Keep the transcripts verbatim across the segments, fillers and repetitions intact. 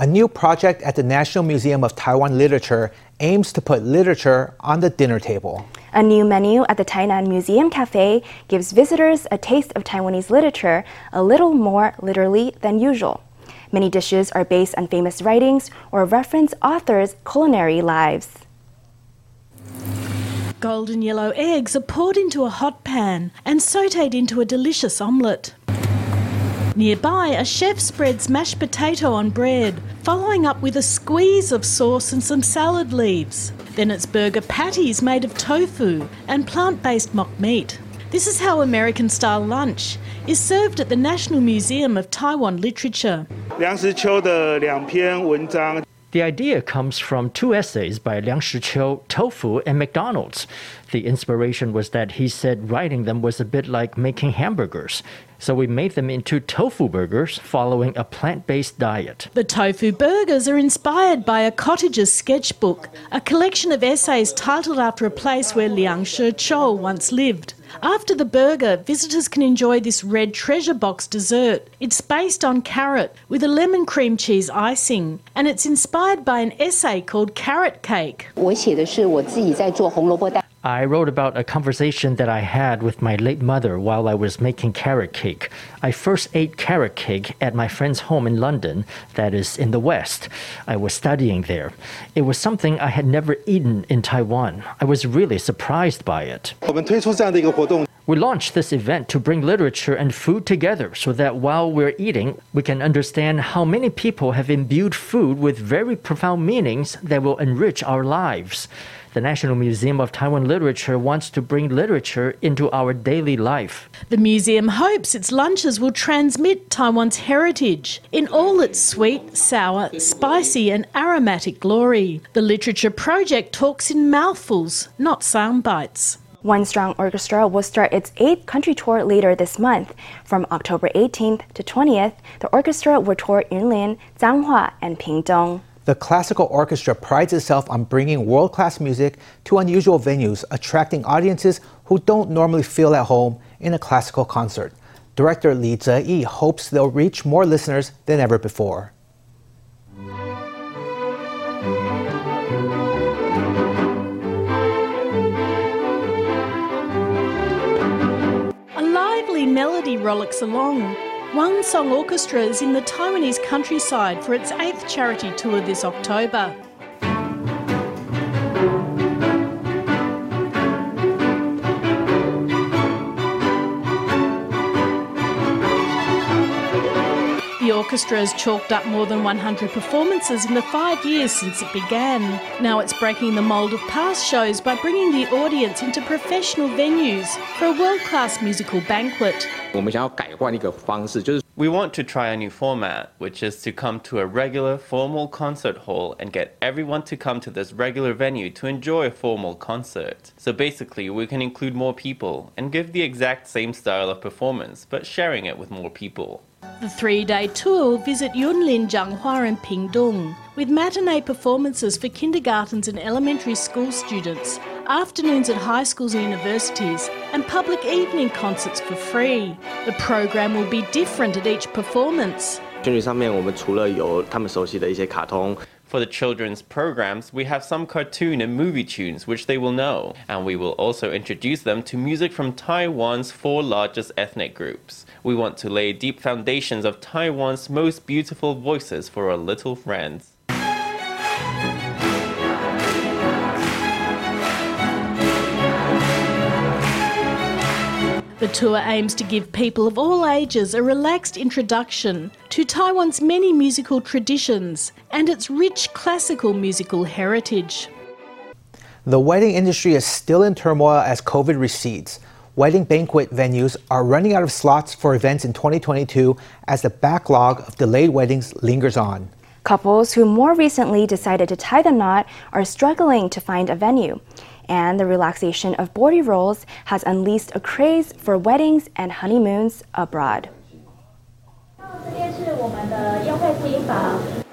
A new project at the National Museum of Taiwan Literature aims to put literature on the dinner table. A new menu at the Tainan Museum Cafe gives visitors a taste of Taiwanese literature a little more literally than usual. Many dishes are based on famous writings or reference authors' culinary lives. Golden yellow eggs are poured into a hot pan and sautéed into a delicious omelette. Nearby, a chef spreads mashed potato on bread, following up with a squeeze of sauce and some salad leaves. Then it's burger patties made of tofu and plant-based mock meat. This is how American-style lunch is served at the National Museum of Taiwan Literature. Liang Shiqiu de liang pian wen zhang. The idea comes from two essays by Liang Shiqiu, Tofu and McDonald's. The inspiration was that he said writing them was a bit like making hamburgers. So we made them into tofu burgers following a plant-based diet. The tofu burgers are inspired by a cottager's sketchbook, a collection of essays titled after a place where Liang Shiqiu once lived. After the burger, visitors can enjoy this red treasure box dessert. It's based on carrot with a lemon cream cheese icing, and it's inspired by an essay called Carrot Cake. I wrote about a conversation that I had with my late mother while I was making carrot cake. I first ate carrot cake at my friend's home in London, that is, in the West. I was studying there. It was something I had never eaten in Taiwan. I was really surprised by it. We launched this event to bring literature and food together so that while we're eating, we can understand how many people have imbued food with very profound meanings that will enrich our lives. The National Museum of Taiwan Literature wants to bring literature into our daily life. The museum hopes its lunches will transmit Taiwan's heritage in all its sweet, sour, spicy and aromatic glory. The literature project talks in mouthfuls, not sound bites. One Strong Orchestra will start its eighth country tour later this month. From October eighteenth to twentieth, the orchestra will tour Yunlin, Zanghua and Pingtung. The classical orchestra prides itself on bringing world-class music to unusual venues, attracting audiences who don't normally feel at home in a classical concert. Director Li Zhe-Yi E hopes they'll reach more listeners than ever before. A lively melody rollicks along. One Song Orchestra is in the Taiwanese countryside for its eighth charity tour this October. The orchestra has chalked up more than one hundred performances in the five years since it began. Now it's breaking the mould of past shows by bringing the audience into professional venues for a world-class musical banquet. We want to try a new format, which is to come to a regular formal concert hall and get everyone to come to this regular venue to enjoy a formal concert. So basically, we can include more people and give the exact same style of performance, but sharing it with more people. The three-day tour will visit Yunlin, Zhanghua and Pingtung, with matinee performances for kindergartens and elementary school students, afternoons at high schools and universities, and public evening concerts for free. The program will be different at each performance. For the children's programs, we have some cartoon and movie tunes which they will know, and we will also introduce them to music from Taiwan's four largest ethnic groups. We want to lay deep foundations of Taiwan's most beautiful voices for our little friends. The tour aims to give people of all ages a relaxed introduction to Taiwan's many musical traditions and its rich classical musical heritage. The wedding industry is still in turmoil as COVID recedes. Wedding banquet venues are running out of slots for events in twenty twenty-two as the backlog of delayed weddings lingers on. Couples who more recently decided to tie the knot are struggling to find a venue. And the relaxation of border rules has unleashed a craze for weddings and honeymoons abroad.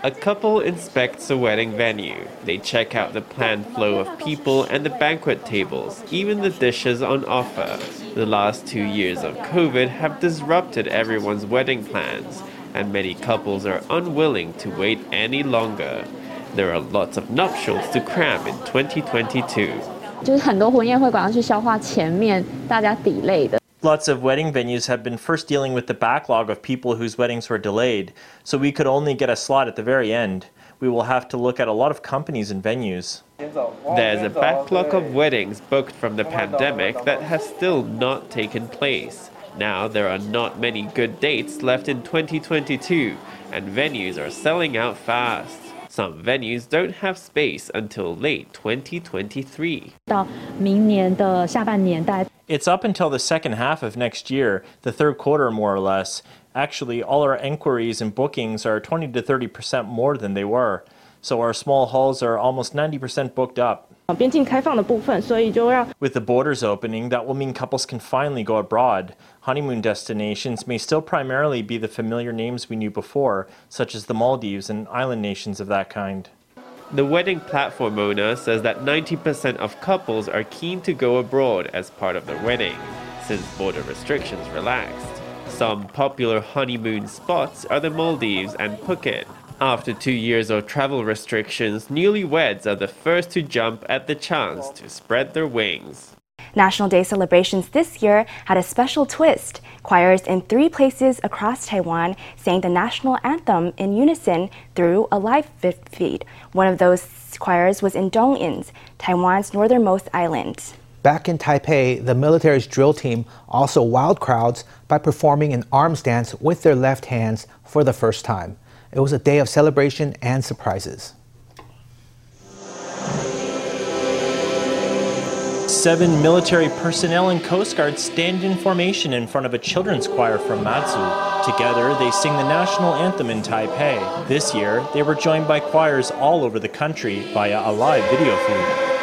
A couple inspects a wedding venue. They check out the planned flow of people and the banquet tables, even the dishes on offer. The last two years of COVID have disrupted everyone's wedding plans, and many couples are unwilling to wait any longer. There are lots of nuptials to cram in twenty twenty-two. Lots of wedding venues have been first dealing with the backlog of people whose weddings were delayed, so we could only get a slot at the very end. We will have to look at a lot of companies and venues. There's a backlog of weddings booked from the pandemic that has still not taken place. Now there are not many good dates left in twenty twenty-two, and venues are selling out fast. Some venues don't have space until late twenty twenty-three. It's up until the second half of next year, the third quarter more or less. Actually, all our inquiries and bookings are twenty to thirty percent more than they were. So our small halls are almost ninety percent booked up. With the borders opening, that will mean couples can finally go abroad. Honeymoon destinations may still primarily be the familiar names we knew before, such as the Maldives and island nations of that kind. The wedding platform owner says that ninety percent of couples are keen to go abroad as part of their wedding, since border restrictions relaxed. Some popular honeymoon spots are the Maldives and Phuket. After two years of travel restrictions, newlyweds are the first to jump at the chance to spread their wings. National Day celebrations this year had a special twist. Choirs in three places across Taiwan sang the national anthem in unison through a live feed. One of those choirs was in Dongyin, Taiwan's northernmost island. Back in Taipei, the military's drill team also wowed crowds by performing an arms dance with their left hands for the first time. It was a day of celebration and surprises. Seven military personnel and Coast Guards stand in formation in front of a children's choir from Matsu. Together, they sing the national anthem in Taipei. This year, they were joined by choirs all over the country via a live video feed.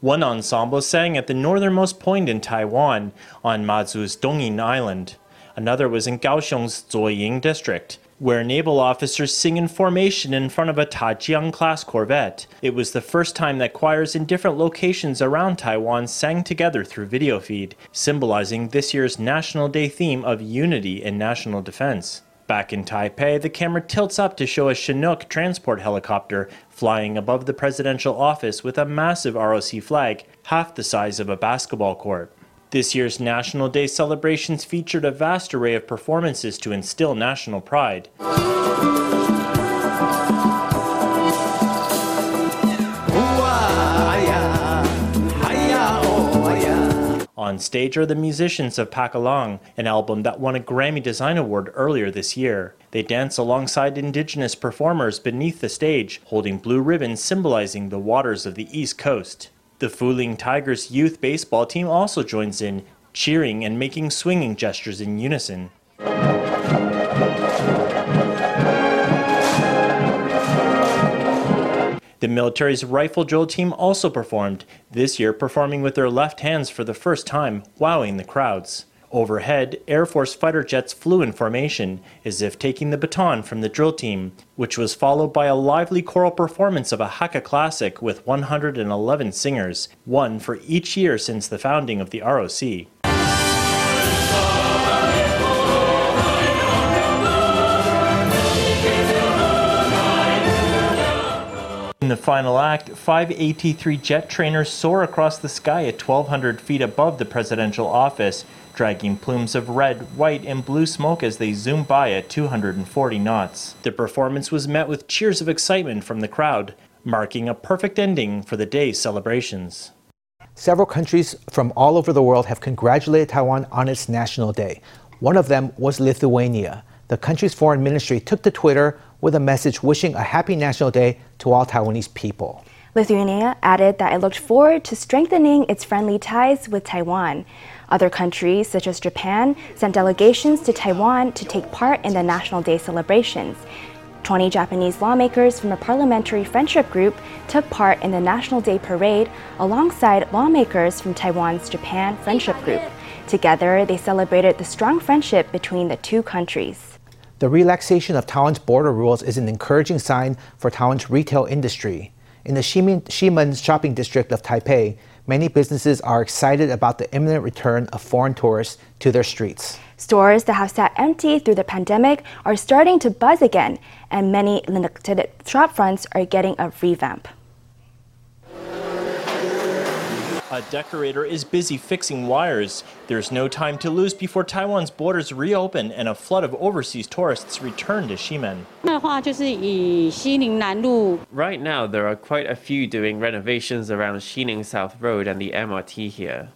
One ensemble sang at the northernmost point in Taiwan, on Matsu's Dongyin Island. Another was in Kaohsiung's Zuoying district, where naval officers sing in formation in front of a Ta-Jiang-class corvette. It was the first time that choirs in different locations around Taiwan sang together through video feed, symbolizing this year's National Day theme of unity in national defense. Back in Taipei, the camera tilts up to show a Chinook transport helicopter flying above the presidential office with a massive R O C flag, half the size of a basketball court. This year's National Day celebrations featured a vast array of performances to instill national pride. On stage are the musicians of Pakalong, an album that won a Grammy Design Award earlier this year. They dance alongside indigenous performers beneath the stage, holding blue ribbons symbolizing the waters of the East Coast. The Fuling Tigers youth baseball team also joins in, cheering and making swinging gestures in unison. The military's rifle drill team also performed, this year performing with their left hands for the first time, wowing the crowds. Overhead, Air Force fighter jets flew in formation, as if taking the baton from the drill team, which was followed by a lively choral performance of a Hakka classic with one hundred eleven singers, one for each year since the founding of the R O C. In the final act, five A T three jet trainers soar across the sky at twelve hundred feet above the presidential office, dragging plumes of red, white, and blue smoke as they zoom by at two hundred forty knots. The performance was met with cheers of excitement from the crowd, marking a perfect ending for the day's celebrations. Several countries from all over the world have congratulated Taiwan on its National Day. One of them was Lithuania. The country's foreign ministry took to Twitter with a message wishing a happy National Day to all Taiwanese people. Lithuania added that it looked forward to strengthening its friendly ties with Taiwan. Other countries, such as Japan, sent delegations to Taiwan to take part in the National Day celebrations. twenty Japanese lawmakers from a parliamentary friendship group took part in the National Day parade alongside lawmakers from Taiwan's Japan friendship group. Together, they celebrated the strong friendship between the two countries. The relaxation of Taiwan's border rules is an encouraging sign for Taiwan's retail industry. In the Ximen shopping district of Taipei, many businesses are excited about the imminent return of foreign tourists to their streets. Stores that have sat empty through the pandemic are starting to buzz again, and many neglected shopfronts are getting a revamp. A decorator is busy fixing wires. There's no time to lose before Taiwan's borders reopen and a flood of overseas tourists return to Ximen. Right now, there are quite a few doing renovations around Xining South Road and the M R T here.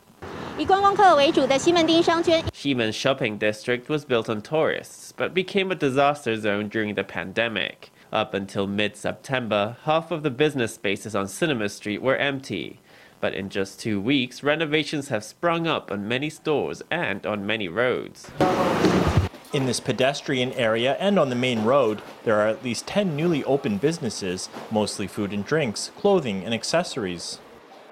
Ximen's shopping district was built on tourists, but became a disaster zone during the pandemic. Up until mid-September, half of the business spaces on Cinema Street were empty. But in just two weeks, renovations have sprung up on many stores and on many roads. In this pedestrian area and on the main road, there are at least ten newly opened businesses, mostly food and drinks, clothing and accessories.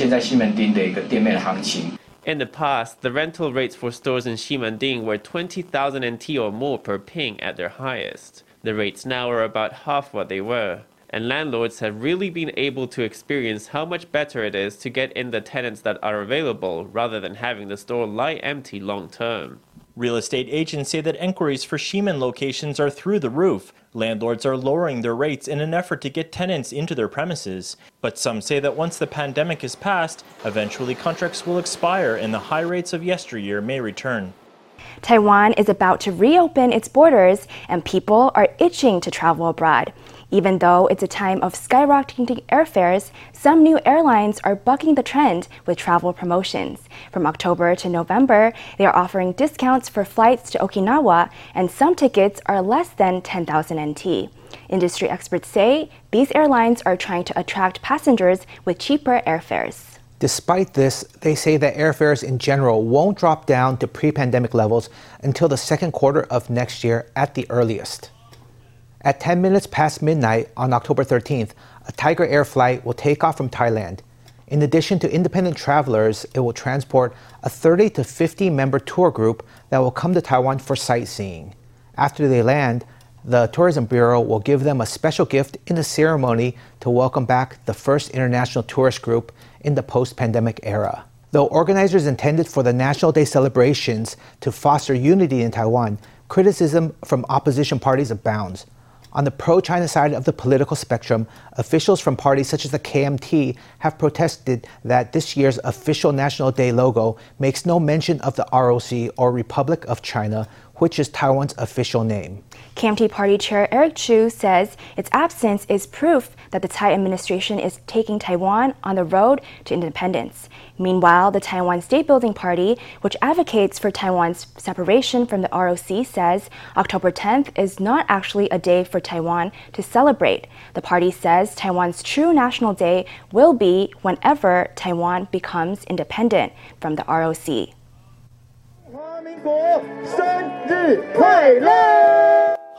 In the past, the rental rates for stores in Ximending were twenty thousand N T or more per ping at their highest. The rates now are about half what they were. And landlords have really been able to experience how much better it is to get in the tenants that are available rather than having the store lie empty long term. Real estate agents say that inquiries for Ximen locations are through the roof. Landlords are lowering their rates in an effort to get tenants into their premises. But some say that once the pandemic is past, eventually contracts will expire and the high rates of yesteryear may return. Taiwan is about to reopen its borders and people are itching to travel abroad. Even though it's a time of skyrocketing airfares, some new airlines are bucking the trend with travel promotions. From October to November, they are offering discounts for flights to Okinawa, and some tickets are less than ten thousand N T. Industry experts say these airlines are trying to attract passengers with cheaper airfares. Despite this, they say that airfares in general won't drop down to pre-pandemic levels until the second quarter of next year at the earliest. At ten minutes past midnight on October thirteenth, a Tiger Air flight will take off from Thailand. In addition to independent travelers, it will transport a thirty to fifty member tour group that will come to Taiwan for sightseeing. After they land, the Tourism Bureau will give them a special gift in a ceremony to welcome back the first international tourist group in the post-pandemic era. Though organizers intended for the National Day celebrations to foster unity in Taiwan, criticism from opposition parties abounds. On the pro-China side of the political spectrum, officials from parties such as the K M T have protested that this year's official National Day logo makes no mention of the R O C, or Republic of China, which is Taiwan's official name. K M T Party Chair Eric Chu says its absence is proof that the Tsai administration is taking Taiwan on the road to independence. Meanwhile, the Taiwan State Building Party, which advocates for Taiwan's separation from the R O C, says October tenth is not actually a day for Taiwan to celebrate. The party says Taiwan's true National Day will be whenever Taiwan becomes independent from the R O C.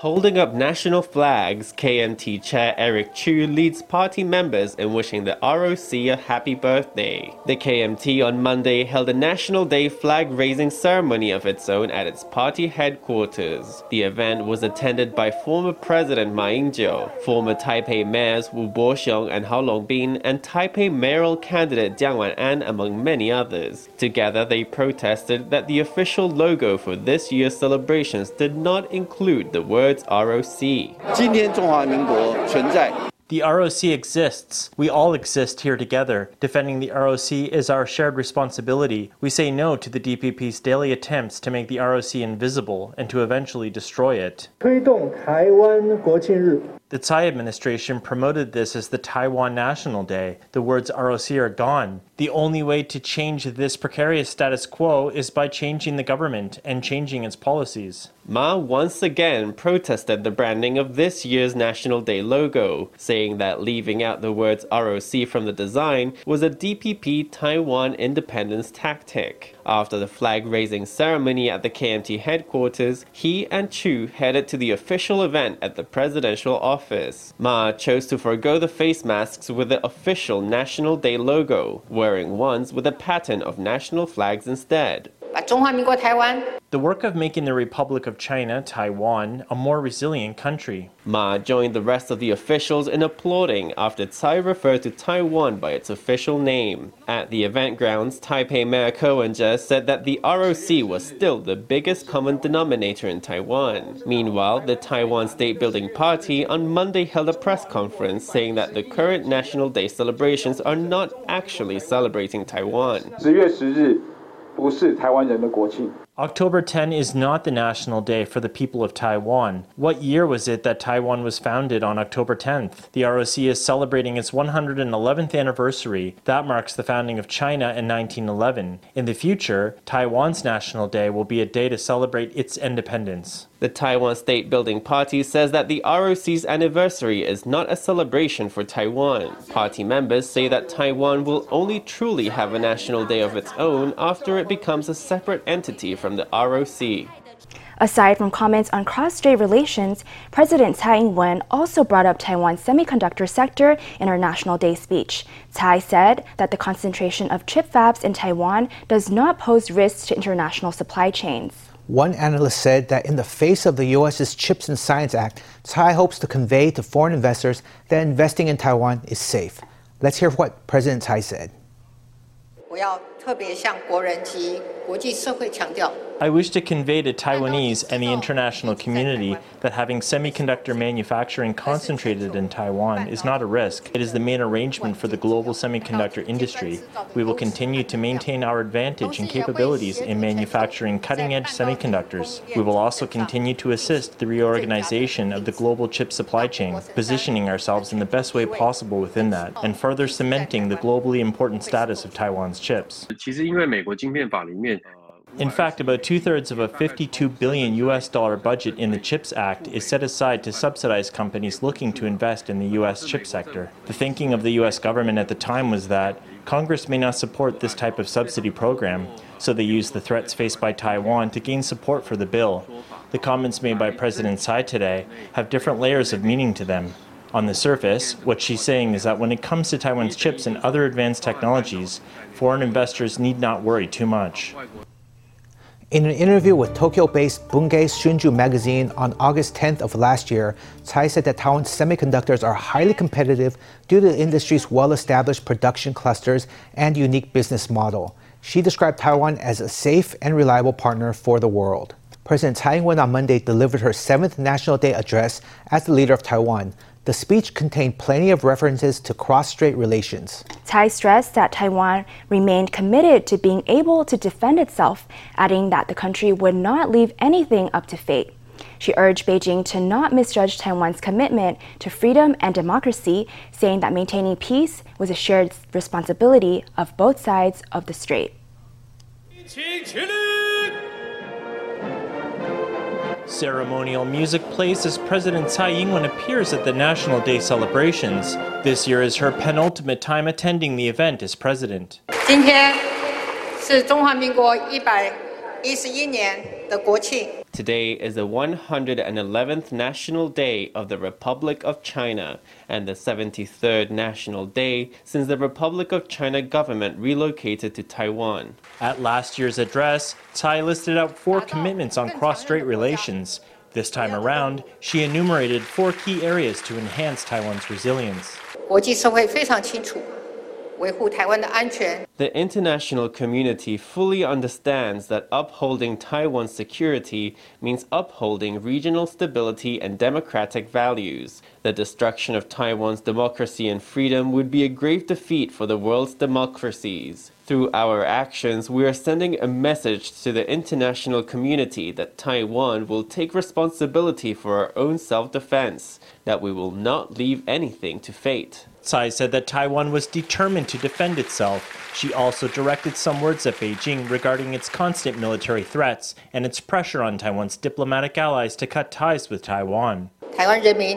Holding up national flags, K M T Chair Eric Chu leads party members in wishing the R O C a happy birthday. The K M T on Monday held a National Day flag-raising ceremony of its own at its party headquarters. The event was attended by former President Ma Ying-jeou, former Taipei mayors Wu Bo Xiong and Hao Longbin, and Taipei mayoral candidate Jiang Wan-an, among many others. Together, they protested that the official logo for this year's celebrations did not include the words R O C. The R O C exists. We all exist here together. Defending the R O C is our shared responsibility. We say no to the D P P's daily attempts to make the R O C invisible and to eventually destroy it. The Tsai administration promoted this as the Taiwan National Day. The words R O C are gone. The only way to change this precarious status quo is by changing the government and changing its policies. Ma once again protested the branding of this year's National Day logo, saying that leaving out the words R O C from the design was a D P P Taiwan independence tactic. After the flag-raising ceremony at the K M T headquarters, he and Chu headed to the official event at the presidential office. Office. Ma chose to forgo the face masks with the official National Day logo, wearing ones with a pattern of national flags instead. the work of making the Republic of China, Taiwan, a more resilient country. Ma joined the rest of the officials in applauding after Tsai referred to Taiwan by its official name. At the event grounds, Taipei Mayor Ko Kewenje said that the R O C was still the biggest common denominator in Taiwan. Meanwhile, the Taiwan State Building Party on Monday held a press conference saying that the current National Day celebrations are not actually celebrating Taiwan. October tenth is not the National Day for the people of Taiwan. What year was it that Taiwan was founded on October tenth? The R O C is celebrating its one hundred eleventh anniversary. That marks the founding of China in nineteen eleven. In the future, Taiwan's National Day will be a day to celebrate its independence. The Taiwan State Building Party says that the R O C's anniversary is not a celebration for Taiwan. Party members say that Taiwan will only truly have a National Day of its own after it becomes a separate entity from the R O C. Aside from comments on cross-strait relations, President Tsai Ing-wen also brought up Taiwan's semiconductor sector in her National Day speech. Tsai said that the concentration of chip fabs in Taiwan does not pose risks to international supply chains. One analyst said that in the face of the U S's CHIPS and Science Act, Tsai hopes to convey to foreign investors that investing in Taiwan is safe. Let's hear what President Tsai said. I wish to convey to Taiwanese and the international community that having semiconductor manufacturing concentrated in Taiwan is not a risk. It is the main arrangement for the global semiconductor industry. We will continue to maintain our advantage and capabilities in manufacturing cutting-edge semiconductors. We will also continue to assist the reorganization of the global chip supply chain, positioning ourselves in the best way possible within that, and further cementing the globally important status of Taiwan's chips. In fact, about two-thirds of a fifty-two billion U S dollar budget in the CHIPS Act is set aside to subsidize companies looking to invest in the U S chip sector. The thinking of the U S government at the time was that Congress may not support this type of subsidy program, so they used the threats faced by Taiwan to gain support for the bill. The comments made by President Tsai today have different layers of meaning to them. On the surface, what she's saying is that when it comes to Taiwan's chips and other advanced technologies, foreign investors need not worry too much. In an interview with Tokyo-based Bungei Shunju magazine on August tenth of last year, Tsai said that Taiwan's semiconductors are highly competitive due to the industry's well-established production clusters and unique business model. She described Taiwan as a safe and reliable partner for the world. President Tsai Ing-wen on Monday delivered her seventh National Day address as the leader of Taiwan. The speech contained plenty of references to cross-strait relations. Tsai stressed that Taiwan remained committed to being able to defend itself, adding that the country would not leave anything up to fate. She urged Beijing to not misjudge Taiwan's commitment to freedom and democracy, saying that maintaining peace was a shared responsibility of both sides of the strait. Ceremonial music plays as President Tsai Ing-wen appears at the National Day celebrations. This year is her penultimate time attending the event as president. Today is the one hundred eleventh National Day of the Republic of China and the seventy-third National Day since the Republic of China government relocated to Taiwan. At last year's address, Tsai listed out four commitments on cross-strait relations. This time around, she enumerated four key areas to enhance Taiwan's resilience. The international community fully understands that upholding Taiwan's security means upholding regional stability and democratic values. The destruction of Taiwan's democracy and freedom would be a grave defeat for the world's democracies. Through our actions, we are sending a message to the international community that Taiwan will take responsibility for our own self-defense, that we will not leave anything to fate. Tsai said that Taiwan was determined to defend itself. She also directed some words at Beijing regarding its constant military threats and its pressure on Taiwan's diplomatic allies to cut ties with Taiwan. The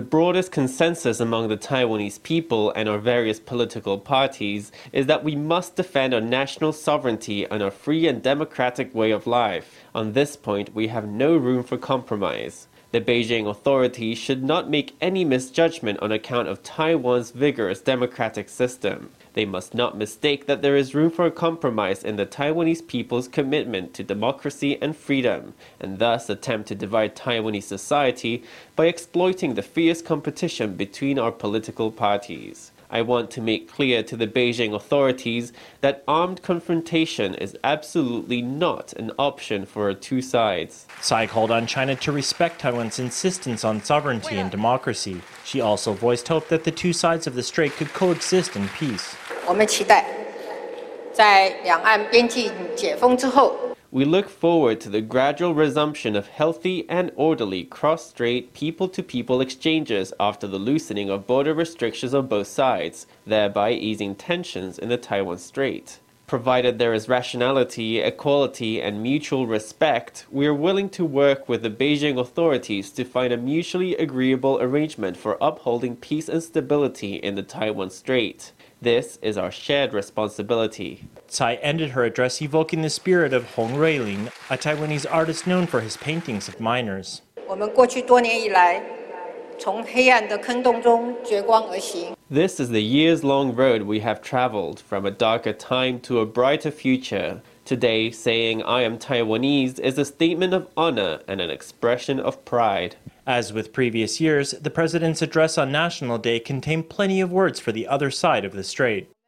broadest consensus among the Taiwanese people and our various political parties is that we must defend our national sovereignty and our free and democratic way of life. On this point, we have no room for compromise. The Beijing authorities should not make any misjudgment on account of Taiwan's vigorous democratic system. They must not mistake that there is room for a compromise in the Taiwanese people's commitment to democracy and freedom, and thus attempt to divide Taiwanese society by exploiting the fierce competition between our political parties. I want to make clear to the Beijing authorities that armed confrontation is absolutely not an option for our two sides. Tsai called on China to respect Taiwan's insistence on sovereignty and democracy. She also voiced hope that the two sides of the strait could coexist in peace. We look forward to the gradual resumption of healthy and orderly cross-strait people-to-people exchanges after the loosening of border restrictions on both sides, thereby easing tensions in the Taiwan Strait. Provided there is rationality, equality, and mutual respect, we are willing to work with the Beijing authorities to find a mutually agreeable arrangement for upholding peace and stability in the Taiwan Strait. This is our shared responsibility. Tsai ended her address evoking the spirit of Hong Ruilin, a Taiwanese artist known for his paintings of miners. This is the years-long road we have traveled, from a darker time to a brighter future. Today, saying I am Taiwanese is a statement of honor and an expression of pride. As with previous years, the president's address on National Day contained plenty of words for the other side of the strait.